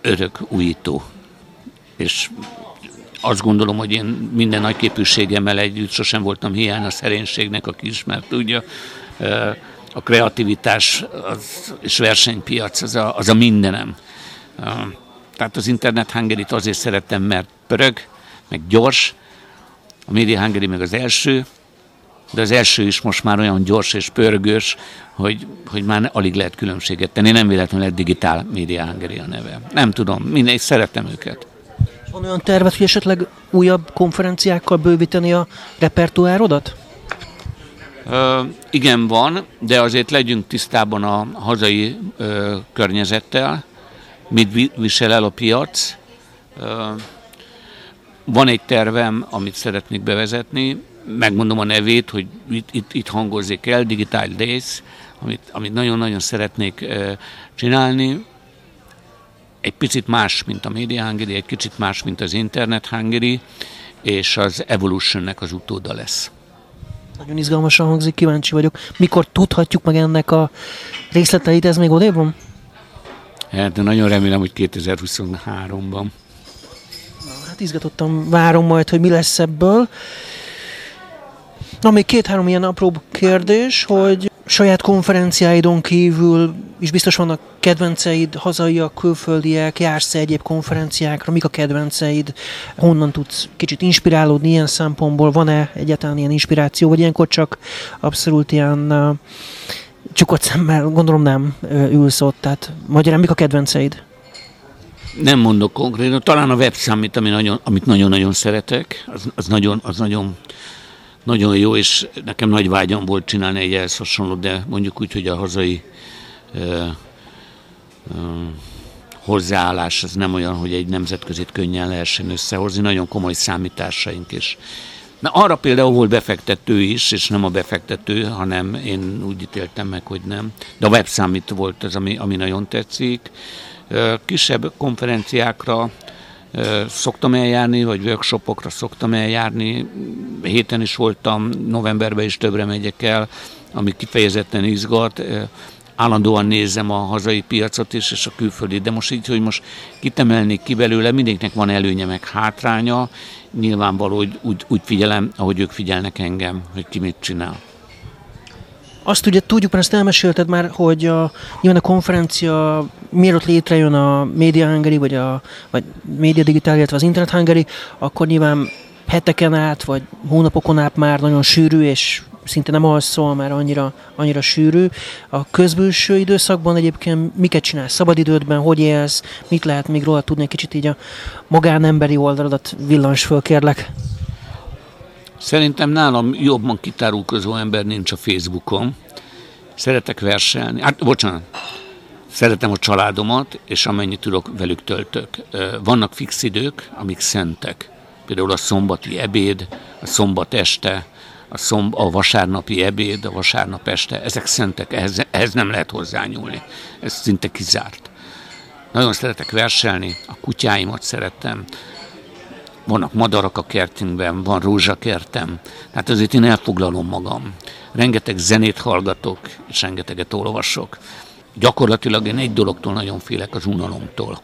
örök újító. És azt gondolom, hogy én minden nagy képűségemmel együtt sosem voltam hiány a szerénységnek, aki ismert tudja. A kreativitás az, és versenypiac az a, az a mindenem. Tehát az Internet Hungary-t azért szerettem, mert pörög, meg gyors. A Media Hungary meg az első, de az első is most már olyan gyors és pörgős, hogy, hogy már alig lehet különbséget tenni. Nem véletlenül egy Digital Media Hungary a neve. Nem tudom, mindegy, szeretem őket. Van olyan tervet, hogy esetleg újabb konferenciákkal bővíteni a repertoárodat? Ö, igen, van, de azért legyünk tisztában a hazai ö, környezettel, mit visel el a piac. Ö, van egy tervem, amit szeretnék bevezetni, megmondom a nevét, hogy itt, itt, itt hangozzék el, Digital Days, amit, amit nagyon-nagyon szeretnék ö, csinálni. Egy picit más, mint a Media Hungary, egy kicsit más, mint az Internet Hungary, és az Evolutionnek az utóda lesz. Nagyon izgalmasan hangzik, kíváncsi vagyok. Mikor tudhatjuk meg ennek a részleteit, ez még odébb van? Hát, de nagyon remélem, hogy kétezer-huszonháromban. Hát izgatottan várom majd, hogy mi lesz ebből. Na, még két-három ilyen apróbb kérdés, hogy saját konferenciáidon kívül is biztos vannak kedvenceid, hazaiak, külföldiek, jársz egyéb konferenciákra, mik a kedvenceid, honnan tudsz kicsit inspirálódni ilyen szempontból, van-e egyáltalán ilyen inspiráció, vagy ilyenkor csak abszolút ilyen uh, csukott szemmel, gondolom nem uh, ülsz ott, tehát magyarán mik a kedvenceid? Nem mondok konkrétan, talán a webszámít, ami nagyon, amit nagyon-nagyon szeretek, az, az nagyon, az nagyon Nagyon jó, és nekem nagy vágyam volt csinálni egy ehhez hasonlót, de mondjuk úgy, hogy a hazai ö, ö, hozzáállás az nem olyan, hogy egy nemzetközit könnyen lehessen összehozni, nagyon komoly számításaink is. Na, arra például volt befektető is, és nem a befektető, hanem én úgy ítéltem meg, hogy nem. De a webszámít volt az, ami, ami nagyon tetszik. Ö, kisebb konferenciákra szoktam eljárni, vagy workshopokra szoktam eljárni. Héten is voltam, novemberben is többre megyek el, ami kifejezetten izgat. Állandóan nézem a hazai piacot is, és a külföldi, de most így, hogy most kitemelnék ki belőle, mindenkinek van előnye, meg hátránya. Nyilvánvaló, hogy úgy, úgy figyelem, ahogy ők figyelnek engem, hogy ki mit csinál. Azt ugye tudjuk, mert ezt elmesélted már, hogy a, nyilván a konferencia, mielőtt létrejön a Media Hungary, vagy a vagy Media Digital, illetve az Internet Hungary, akkor nyilván heteken át, vagy hónapokon át már nagyon sűrű, és szinte nem alszol, már annyira, annyira sűrű. A közbülső időszakban egyébként miket csinálsz? Szabadidődben, hogy élsz? Mit lehet még róla tudni? Egy kicsit így a magánemberi oldaladat villans föl, kérlek. Szerintem nálam jobban kitárulkozó ember nincs a Facebookon. Szeretek verselni. Hát, bocsánat. Szeretem a családomat, és amennyit tudok, velük töltök. Vannak fix idők, amik szentek. Például a szombati ebéd, a szombat este, a, szomb- a vasárnapi ebéd, a vasárnap este. Ezek szentek, ehhez, ehhez nem lehet hozzányúlni. Ez szinte kizárt. Nagyon szeretek verselni, a kutyáimat szeretem. Vannak madarak a kertünkben, van rózsakertem. Hát azért én elfoglalom magam. Rengeteg zenét hallgatok, és rengeteget olvasok. Gyakorlatilag én egy dologtól nagyon félek, az unalomtól.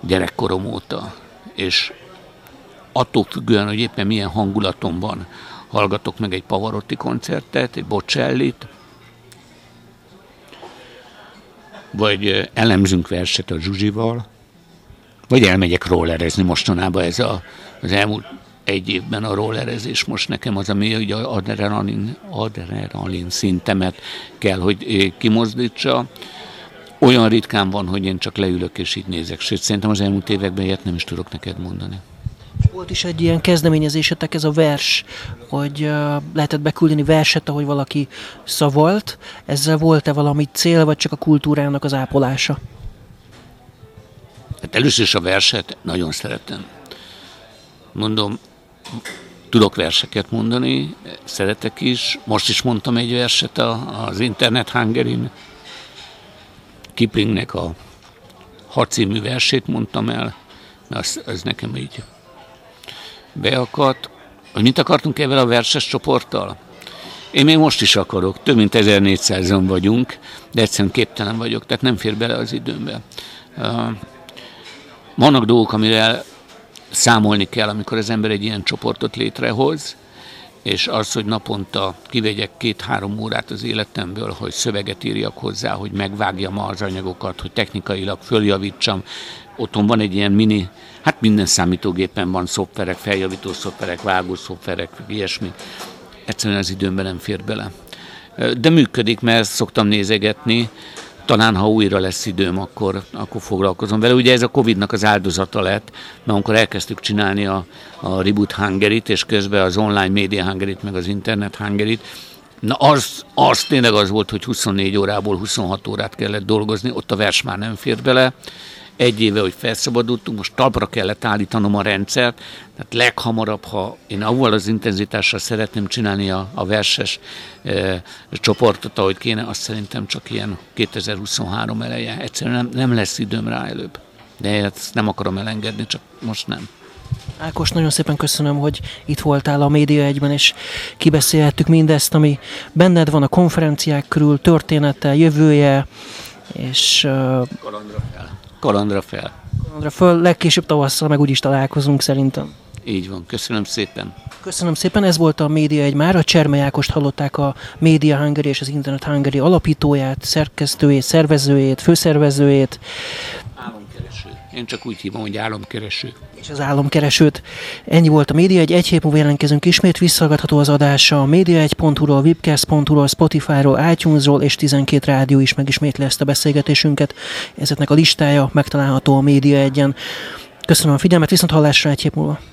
Gyerekkorom óta. És attól függően, hogy éppen milyen hangulatom van, hallgatok meg egy Pavarotti koncertet, egy Boccellit, vagy elemzünk verset a Zsuzsival, vagy elmegyek rollerezni mostanában, ez a, az elmúlt egy évben a rollerezés most nekem az, ami ugye az adrenalin, adrenalin szintemet kell, hogy kimozdítsa. Olyan ritkán van, hogy én csak leülök és így nézek. Sőt, szerintem az elmúlt években ilyet nem is tudok neked mondani. Volt is egy ilyen kezdeményezésetek, ez a vers, hogy uh, lehetett beküldeni verset, ahogy valaki szavalt. Ezzel volt-e valami cél, vagy csak a kultúrának az ápolása? Hát először is a verset nagyon szeretem. Mondom, tudok verseket mondani, szeretek is. Most is mondtam egy verset az Internet Hungaryn. Kiplingnek a hat című versét mondtam el, mert az, az nekem így beakadt. Hogy mit akartunk ebben a verses csoporttal? Én még most is akarok, több mint ezernégyszázan vagyunk, de egyszerűen képtelen vagyok, tehát nem fér bele az időmbe. Vannak dolgok, amire számolni kell, amikor az ember egy ilyen csoportot létrehoz, és az, hogy naponta kivegyek két-három órát az életemből, hogy szöveget írjak hozzá, hogy megvágjam az anyagokat, hogy technikailag följavítsam. Otthon van egy ilyen mini, hát minden számítógépen van szoftverek, feljavító szoftverek, vágó szoftverek, ilyesmi. Egyszerűen az időmben nem fér bele. De működik, mert szoktam nézegetni, talán ha újra lesz időm, akkor, akkor foglalkozom vele. Ugye ez a Covidnak az áldozata lett, mert amikor elkezdtük csinálni a, a Reboot Hungary-t, és közben az online Media Hungary-t, meg az Internet Hungary-t, na az, az tényleg az volt, hogy huszonnégy órából huszonhat órát kellett dolgozni, ott a vers már nem fér bele. Egy éve, hogy felszabadultunk, most talpra kellett állítanom a rendszert, tehát leghamarabb, ha én avval az intenzitással szeretném csinálni a, a verses e, csoportot, ahogy kéne, azt szerintem csak ilyen kétezer-huszonhárom eleje. Egyszerűen nem, nem lesz időm rá előbb. De ezt nem akarom elengedni, csak most nem. Ákos, nagyon szépen köszönöm, hogy itt voltál a Média egyben, és kibeszélhettük mindezt, ami benned van a konferenciák körül, története, jövője, és... Uh... Kalandra fel. Kalandra fel. Kalandra föl, legkésőbb tavasszal meg úgyis találkozunk szerintem. Így van, köszönöm szépen. Köszönöm szépen, ez volt a Média egy már. A Csermely Ákost hallották, a Media Hungary és az Internet Hungary alapítóját, szerkesztőjét, szervezőjét, főszervezőjét. Álomkereső. Én csak úgy hívom, hogy álomkereső. És az álomkeresőt. Ennyi volt a Média egy. Egy hét múlva jelentkezünk ismét, visszahallgatható az adása a média egy pont hu-ról, webcast pont hu-ról, Spotify-ról, iTunes-ról, és tizenkét rádió is megismétli ezt a beszélgetésünket. Ezeknek a listája megtalálható a Média egyen. Köszönöm a figyelmet, viszont hallásra egy hét múlva.